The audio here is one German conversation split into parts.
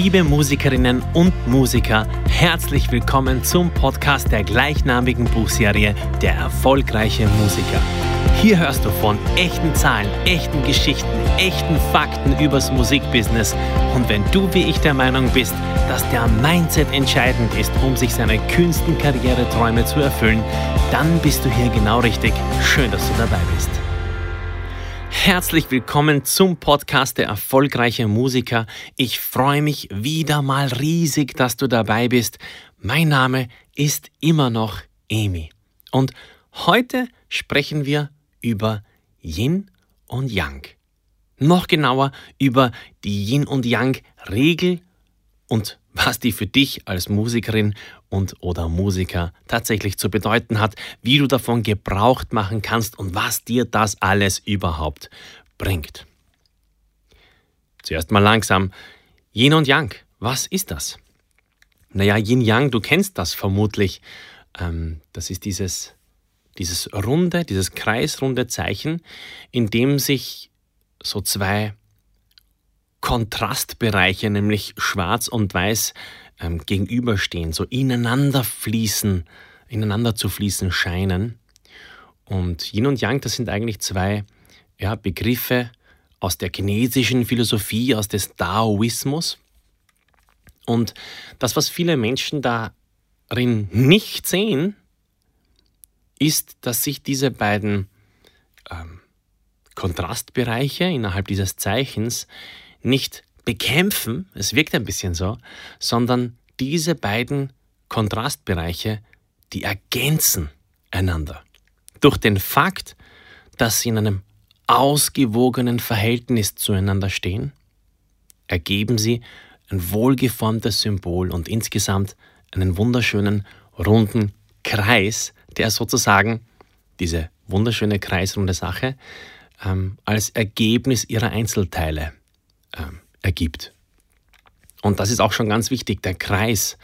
Liebe Musikerinnen und Musiker, herzlich willkommen zum Podcast der gleichnamigen Buchserie Der erfolgreiche Musiker. Hier hörst du von echten Zahlen, echten Geschichten, echten Fakten übers Musikbusiness. Und wenn du wie ich der Meinung bist, dass der Mindset entscheidend ist, um sich seine Künstlerkarriereträume zu erfüllen, dann bist du hier genau richtig. Schön, dass du dabei bist. Herzlich willkommen zum Podcast Der erfolgreiche Musiker. Ich freue mich wieder mal riesig, dass du dabei bist. Mein Name ist immer noch Emi. Und heute sprechen wir über Yin und Yang. Noch genauer über die Yin und Yang-Regel und was die für dich als Musikerin und oder Musiker tatsächlich zu bedeuten hat, wie du davon Gebrauch machen kannst und was dir das alles überhaupt bringt. Zuerst mal langsam. Yin und Yang, was ist das? Naja, Yin-Yang, du kennst das vermutlich. Das ist dieses runde, dieses kreisrunde Zeichen, in dem sich so zwei Kontrastbereiche, nämlich Schwarz und Weiß, gegenüberstehen, so ineinander zu fließen scheinen. Und Yin und Yang, das sind eigentlich zwei Begriffe aus der chinesischen Philosophie, aus des Daoismus. Und das, was viele Menschen darin nicht sehen, ist, dass sich diese beiden Kontrastbereiche innerhalb dieses Zeichens nicht bekämpfen, es wirkt ein bisschen so, sondern diese beiden Kontrastbereiche, die ergänzen einander. Durch den Fakt, dass sie in einem ausgewogenen Verhältnis zueinander stehen, ergeben sie ein wohlgeformtes Symbol und insgesamt einen wunderschönen runden Kreis, der sozusagen diese wunderschöne kreisrunde Sache als Ergebnis ihrer Einzelteile ergibt. Und das ist auch schon ganz wichtig, der Kreis,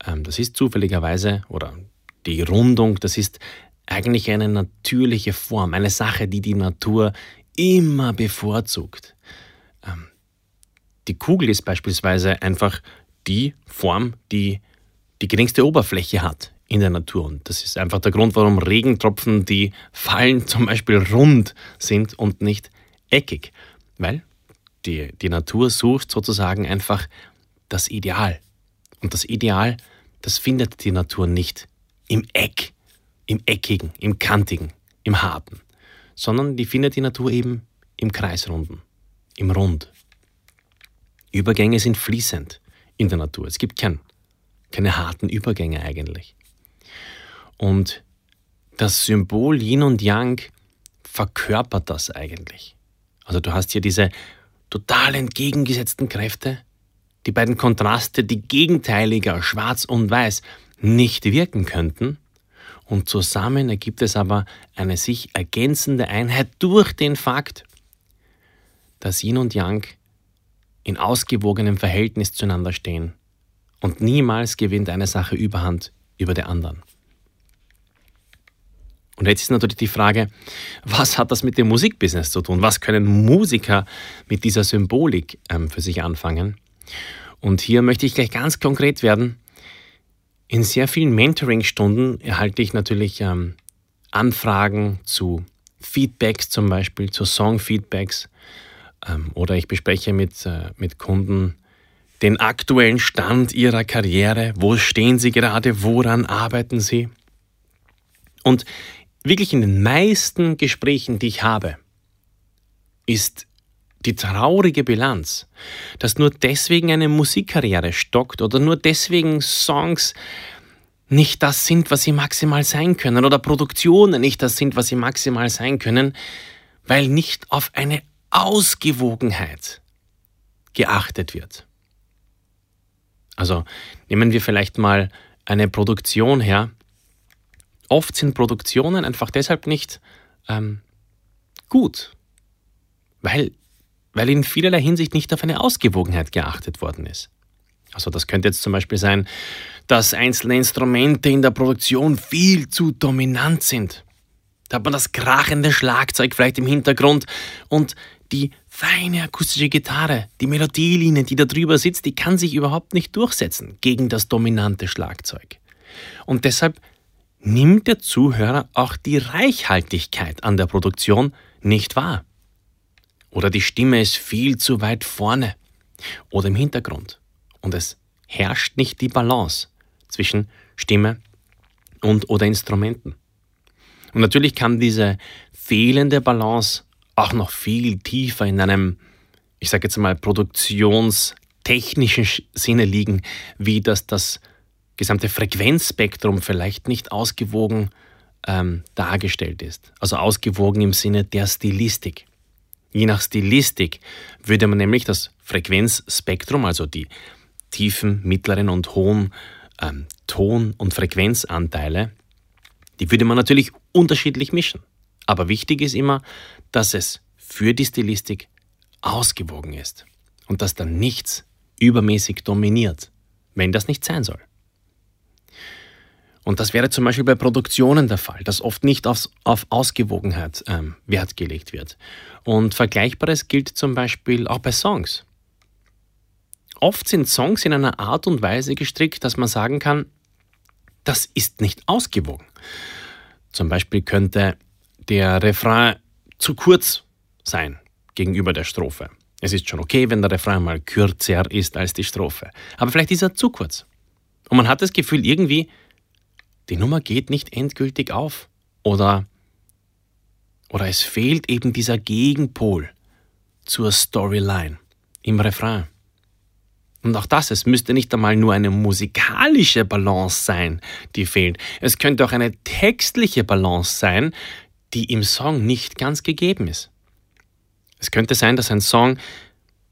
das ist zufälligerweise, oder die Rundung, das ist eigentlich eine natürliche Form, eine Sache, die die Natur immer bevorzugt. Die Kugel ist beispielsweise einfach die Form, die die geringste Oberfläche hat in der Natur. Und das ist einfach der Grund, warum Regentropfen, die fallen, zum Beispiel rund sind und nicht eckig, weil die Natur sucht sozusagen einfach das Ideal. Und das Ideal, das findet die Natur nicht im Eck, im Eckigen, im Kantigen, im Harten, sondern die findet die Natur eben im Kreisrunden, im Rund. Übergänge sind fließend in der Natur. Es gibt keine harten Übergänge eigentlich. Und das Symbol Yin und Yang verkörpert das eigentlich. Also du hast hier diese total entgegengesetzten Kräfte, die beiden Kontraste, die gegenteiliger Schwarz und Weiß nicht wirken könnten. Und zusammen ergibt es aber eine sich ergänzende Einheit durch den Fakt, dass Yin und Yang in ausgewogenem Verhältnis zueinander stehen. Und niemals gewinnt eine Sache Überhand über der anderen. Und jetzt ist natürlich die Frage, was hat das mit dem Musikbusiness zu tun? Was können Musiker mit dieser Symbolik für sich anfangen? Und hier möchte ich gleich ganz konkret werden. In sehr vielen Mentoring-Stunden erhalte ich natürlich Anfragen zu Feedbacks zum Beispiel, zu Song-Feedbacks. Oder ich bespreche mit Kunden den aktuellen Stand ihrer Karriere. Wo stehen sie gerade? Woran arbeiten sie? Und wirklich in den meisten Gesprächen, die ich habe, ist die traurige Bilanz, dass nur deswegen eine Musikkarriere stockt oder nur deswegen Songs nicht das sind, was sie maximal sein können oder Produktionen nicht das sind, was sie maximal sein können, weil nicht auf eine Ausgewogenheit geachtet wird. Also nehmen wir vielleicht mal eine Produktion her. Oft sind Produktionen einfach deshalb nicht gut, weil in vielerlei Hinsicht nicht auf eine Ausgewogenheit geachtet worden ist. Also das könnte jetzt zum Beispiel sein, dass einzelne Instrumente in der Produktion viel zu dominant sind. Da hat man das krachende Schlagzeug vielleicht im Hintergrund und die feine akustische Gitarre, die Melodielinie, die da drüber sitzt, die kann sich überhaupt nicht durchsetzen gegen das dominante Schlagzeug. Und deshalb nimmt der Zuhörer auch die Reichhaltigkeit an der Produktion nicht wahr. Oder die Stimme ist viel zu weit vorne oder im Hintergrund. Und es herrscht nicht die Balance zwischen Stimme und oder Instrumenten. Und natürlich kann diese fehlende Balance auch noch viel tiefer in einem, ich sage jetzt mal, produktionstechnischen Sinne liegen, wie dass das gesamte Frequenzspektrum vielleicht nicht ausgewogen dargestellt ist. Also ausgewogen im Sinne der Stilistik. Je nach Stilistik würde man nämlich das Frequenzspektrum, also die tiefen, mittleren und hohen Ton- und Frequenzanteile, die würde man natürlich unterschiedlich mischen. Aber wichtig ist immer, dass es für die Stilistik ausgewogen ist und dass dann nichts übermäßig dominiert, wenn das nicht sein soll. Und das wäre zum Beispiel bei Produktionen der Fall, dass oft nicht auf Ausgewogenheit Wert gelegt wird. Und Vergleichbares gilt zum Beispiel auch bei Songs. Oft sind Songs in einer Art und Weise gestrickt, dass man sagen kann, das ist nicht ausgewogen. Zum Beispiel könnte der Refrain zu kurz sein gegenüber der Strophe. Es ist schon okay, wenn der Refrain mal kürzer ist als die Strophe. Aber vielleicht ist er zu kurz. Und man hat das Gefühl irgendwie, die Nummer geht nicht endgültig auf. Oder es fehlt eben dieser Gegenpol zur Storyline im Refrain. Und auch das, es müsste nicht einmal nur eine musikalische Balance sein, die fehlt. Es könnte auch eine textliche Balance sein, die im Song nicht ganz gegeben ist. Es könnte sein, dass ein Song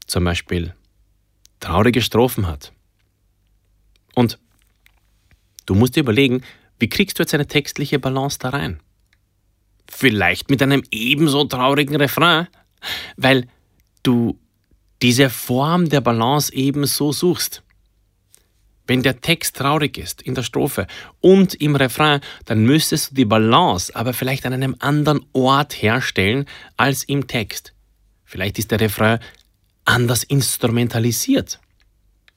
zum Beispiel traurige Strophen hat. Und du musst dir überlegen, wie kriegst du jetzt eine textliche Balance da rein? Vielleicht mit einem ebenso traurigen Refrain, weil du diese Form der Balance ebenso suchst. Wenn der Text traurig ist in der Strophe und im Refrain, dann müsstest du die Balance aber vielleicht an einem anderen Ort herstellen als im Text. Vielleicht ist der Refrain anders instrumentalisiert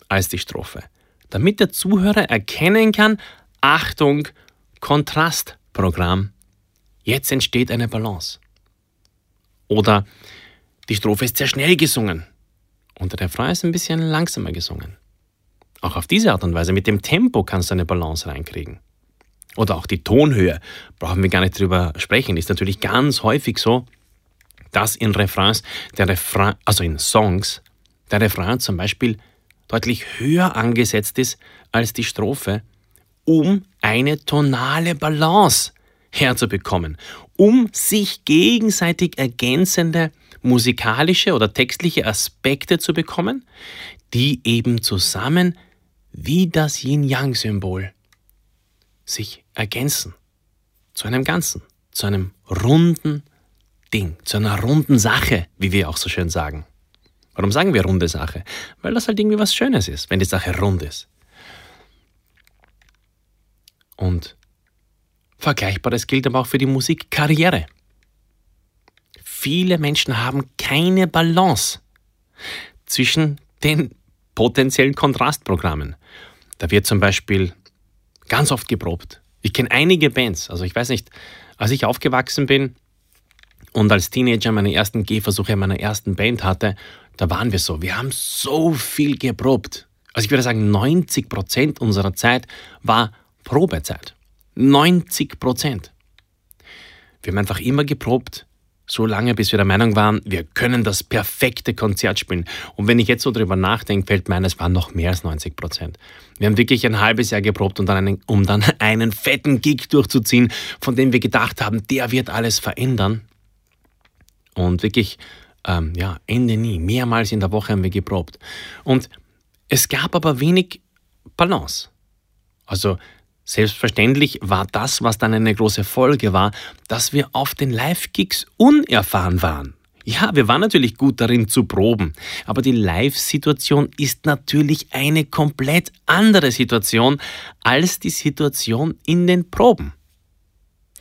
als die Strophe, damit der Zuhörer erkennen kann, Achtung, Kontrastprogramm, jetzt entsteht eine Balance. Oder die Strophe ist sehr schnell gesungen und der Refrain ist ein bisschen langsamer gesungen. Auch auf diese Art und Weise, mit dem Tempo kannst du eine Balance reinkriegen. Oder auch die Tonhöhe, brauchen wir gar nicht drüber sprechen, ist natürlich ganz häufig so, dass in Refrains, in Songs, der Refrain zum Beispiel deutlich höher angesetzt ist als die Strophe, um eine tonale Balance herzubekommen, um sich gegenseitig ergänzende musikalische oder textliche Aspekte zu bekommen, die eben zusammen wie das Yin-Yang-Symbol sich ergänzen. Zu einem Ganzen, zu einem runden Ding, zu einer runden Sache, wie wir auch so schön sagen. Warum sagen wir runde Sache? Weil das halt irgendwie was Schönes ist, wenn die Sache rund ist. Und Vergleichbares gilt aber auch für die Musikkarriere. Viele Menschen haben keine Balance zwischen den potenziellen Kontrastprogrammen. Da wird zum Beispiel ganz oft geprobt. Ich kenne einige Bands, also ich weiß nicht, als ich aufgewachsen bin und als Teenager meine ersten Gehversuche in meiner ersten Band hatte, da waren wir so, wir haben so viel geprobt. Also ich würde sagen, 90% unserer Zeit war Probezeit. 90%. Wir haben einfach immer geprobt, so lange, bis wir der Meinung waren, wir können das perfekte Konzert spielen. Und wenn ich jetzt so drüber nachdenke, fällt mir ein, es waren noch mehr als 90%. Wir haben wirklich ein halbes Jahr geprobt, um dann einen fetten Gig durchzuziehen, von dem wir gedacht haben, der wird alles verändern. Und wirklich, Ende nie. Mehrmals in der Woche haben wir geprobt. Und es gab aber wenig Balance. Also, selbstverständlich war das, was dann eine große Folge war, dass wir auf den Live-Gigs unerfahren waren. Ja, wir waren natürlich gut darin zu proben, aber die Live-Situation ist natürlich eine komplett andere Situation als die Situation in den Proben.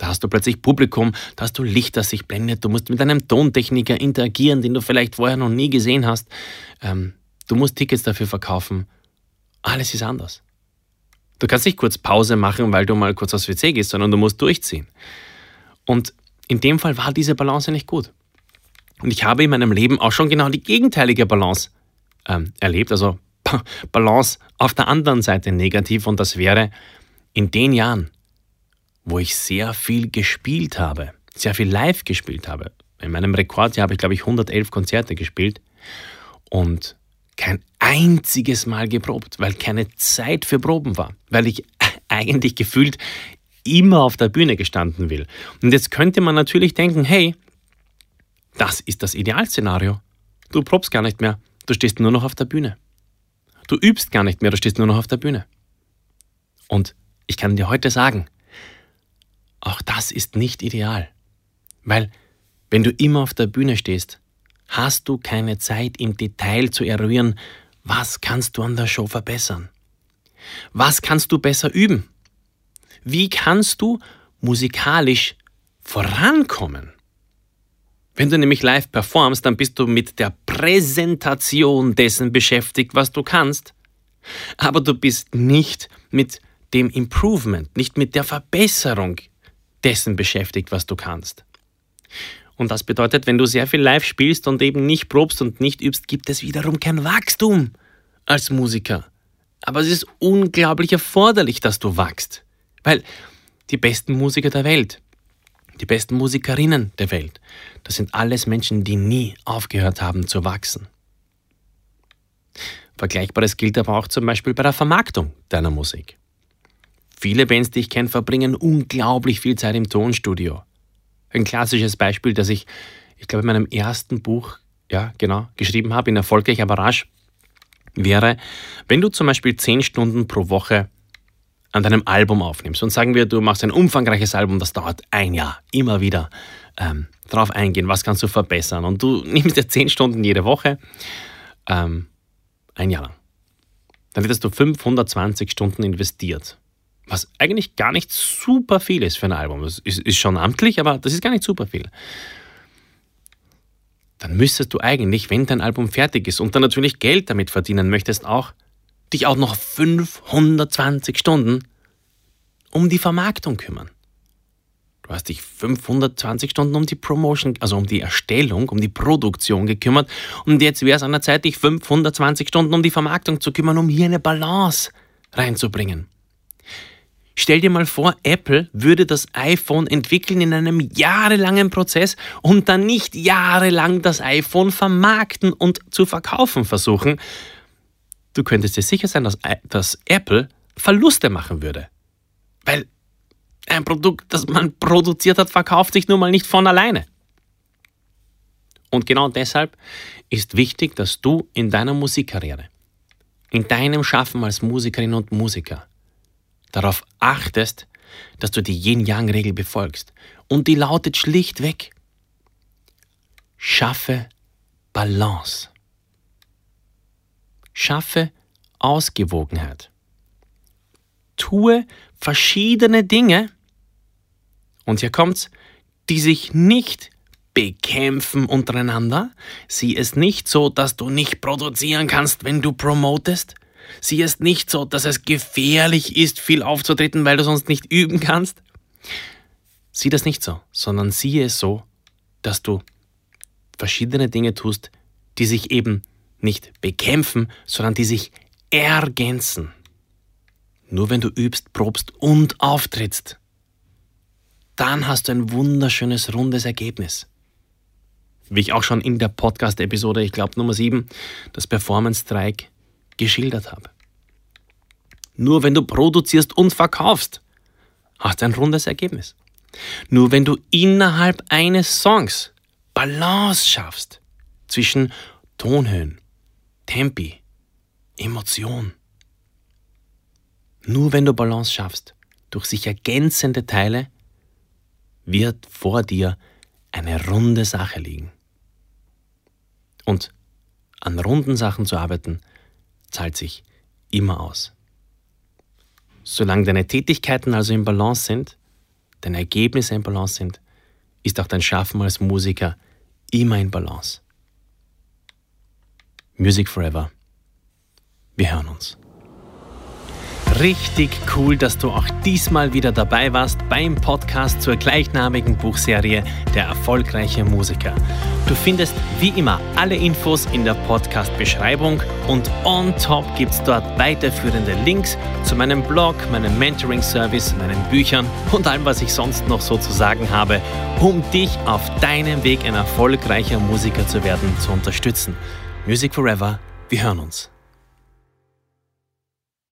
Da hast du plötzlich Publikum, da hast du Licht, das sich blendet, du musst mit einem Tontechniker interagieren, den du vielleicht vorher noch nie gesehen hast. Du musst Tickets dafür verkaufen. Alles ist anders. Du kannst nicht kurz Pause machen, weil du mal kurz aufs WC gehst, sondern du musst durchziehen. Und in dem Fall war diese Balance nicht gut. Und ich habe in meinem Leben auch schon genau die gegenteilige Balance erlebt, also Balance auf der anderen Seite negativ, und das wäre in den Jahren, wo ich sehr viel gespielt habe, sehr viel live gespielt habe. In meinem Rekordjahr habe ich, glaube ich, 111 Konzerte gespielt und kein einziges Mal geprobt, weil keine Zeit für Proben war, weil ich eigentlich gefühlt immer auf der Bühne gestanden will. Und jetzt könnte man natürlich denken, hey, das ist das Idealszenario. Du probst gar nicht mehr, du stehst nur noch auf der Bühne. Du übst gar nicht mehr, du stehst nur noch auf der Bühne. Und ich kann dir heute sagen, auch das ist nicht ideal. Weil, wenn du immer auf der Bühne stehst, hast du keine Zeit, im Detail zu eruieren, was kannst du an der Show verbessern? Was kannst du besser üben? Wie kannst du musikalisch vorankommen? Wenn du nämlich live performst, dann bist du mit der Präsentation dessen beschäftigt, was du kannst. Aber du bist nicht mit dem Improvement, nicht mit der Verbesserung dessen beschäftigt, was du kannst. Und das bedeutet, wenn du sehr viel live spielst und eben nicht probst und nicht übst, gibt es wiederum kein Wachstum als Musiker. Aber es ist unglaublich erforderlich, dass du wachst. Weil die besten Musiker der Welt, die besten Musikerinnen der Welt, das sind alles Menschen, die nie aufgehört haben zu wachsen. Vergleichbares gilt aber auch zum Beispiel bei der Vermarktung deiner Musik. Viele Bands, die ich kenne, verbringen unglaublich viel Zeit im Tonstudio. Ein klassisches Beispiel, das ich glaube, in meinem ersten Buch geschrieben habe, in Erfolgreich aber rasch, wäre, wenn du zum Beispiel 10 Stunden pro Woche an deinem Album aufnimmst und sagen wir, du machst ein umfangreiches Album, das dauert ein Jahr, immer wieder drauf eingehen, was kannst du verbessern, und du nimmst dir 10 Stunden jede Woche, ein Jahr lang. Dann hättest du 520 Stunden investiert, was eigentlich gar nicht super viel ist für ein Album. Das ist schon amtlich, aber das ist gar nicht super viel. Dann müsstest du eigentlich, wenn dein Album fertig ist und dann natürlich Geld damit verdienen möchtest, auch dich auch noch 520 Stunden um die Vermarktung kümmern. Du hast dich 520 Stunden um die Promotion, also um die Erstellung, um die Produktion gekümmert, und jetzt wäre es an der Zeit, dich 520 Stunden um die Vermarktung zu kümmern, um hier eine Balance reinzubringen. Stell dir mal vor, Apple würde das iPhone entwickeln in einem jahrelangen Prozess und dann nicht jahrelang das iPhone vermarkten und zu verkaufen versuchen. Du könntest dir sicher sein, dass Apple Verluste machen würde. Weil ein Produkt, das man produziert hat, verkauft sich nun mal nicht von alleine. Und genau deshalb ist wichtig, dass du in deiner Musikkarriere, in deinem Schaffen als Musikerin und Musiker, darauf achtest, dass du die Yin-Yang-Regel befolgst. Und die lautet schlichtweg: Schaffe Balance. Schaffe Ausgewogenheit. Tue verschiedene Dinge, und hier kommt's, die sich nicht bekämpfen untereinander. Sieh es nicht so, dass du nicht produzieren kannst, wenn du promotest. Sieh es nicht so, dass es gefährlich ist, viel aufzutreten, weil du sonst nicht üben kannst. Sieh das nicht so, sondern sieh es so, dass du verschiedene Dinge tust, die sich eben nicht bekämpfen, sondern die sich ergänzen. Nur wenn du übst, probst und auftrittst, dann hast du ein wunderschönes, rundes Ergebnis. Wie ich auch schon in der Podcast-Episode, ich glaube Nummer 7, das Performance-Dreieck geschildert habe. Nur wenn du produzierst und verkaufst, hast du ein rundes Ergebnis. Nur wenn du innerhalb eines Songs Balance schaffst zwischen Tonhöhen, Tempi, Emotion. Nur wenn du Balance schaffst, durch sich ergänzende Teile, wird vor dir eine runde Sache liegen. Und an runden Sachen zu arbeiten, zahlt sich immer aus. Solange deine Tätigkeiten also in Balance sind, deine Ergebnisse in Balance sind, ist auch dein Schaffen als Musiker immer in Balance. Music Forever. Wir hören uns. Richtig cool, dass du auch diesmal wieder dabei warst beim Podcast zur gleichnamigen Buchserie Der erfolgreiche Musiker. Du findest wie immer alle Infos in der Podcast-Beschreibung und on top gibt's dort weiterführende Links zu meinem Blog, meinem Mentoring-Service, meinen Büchern und allem, was ich sonst noch so zu sagen habe, um dich auf deinem Weg, ein erfolgreicher Musiker zu werden, zu unterstützen. Music Forever, wir hören uns.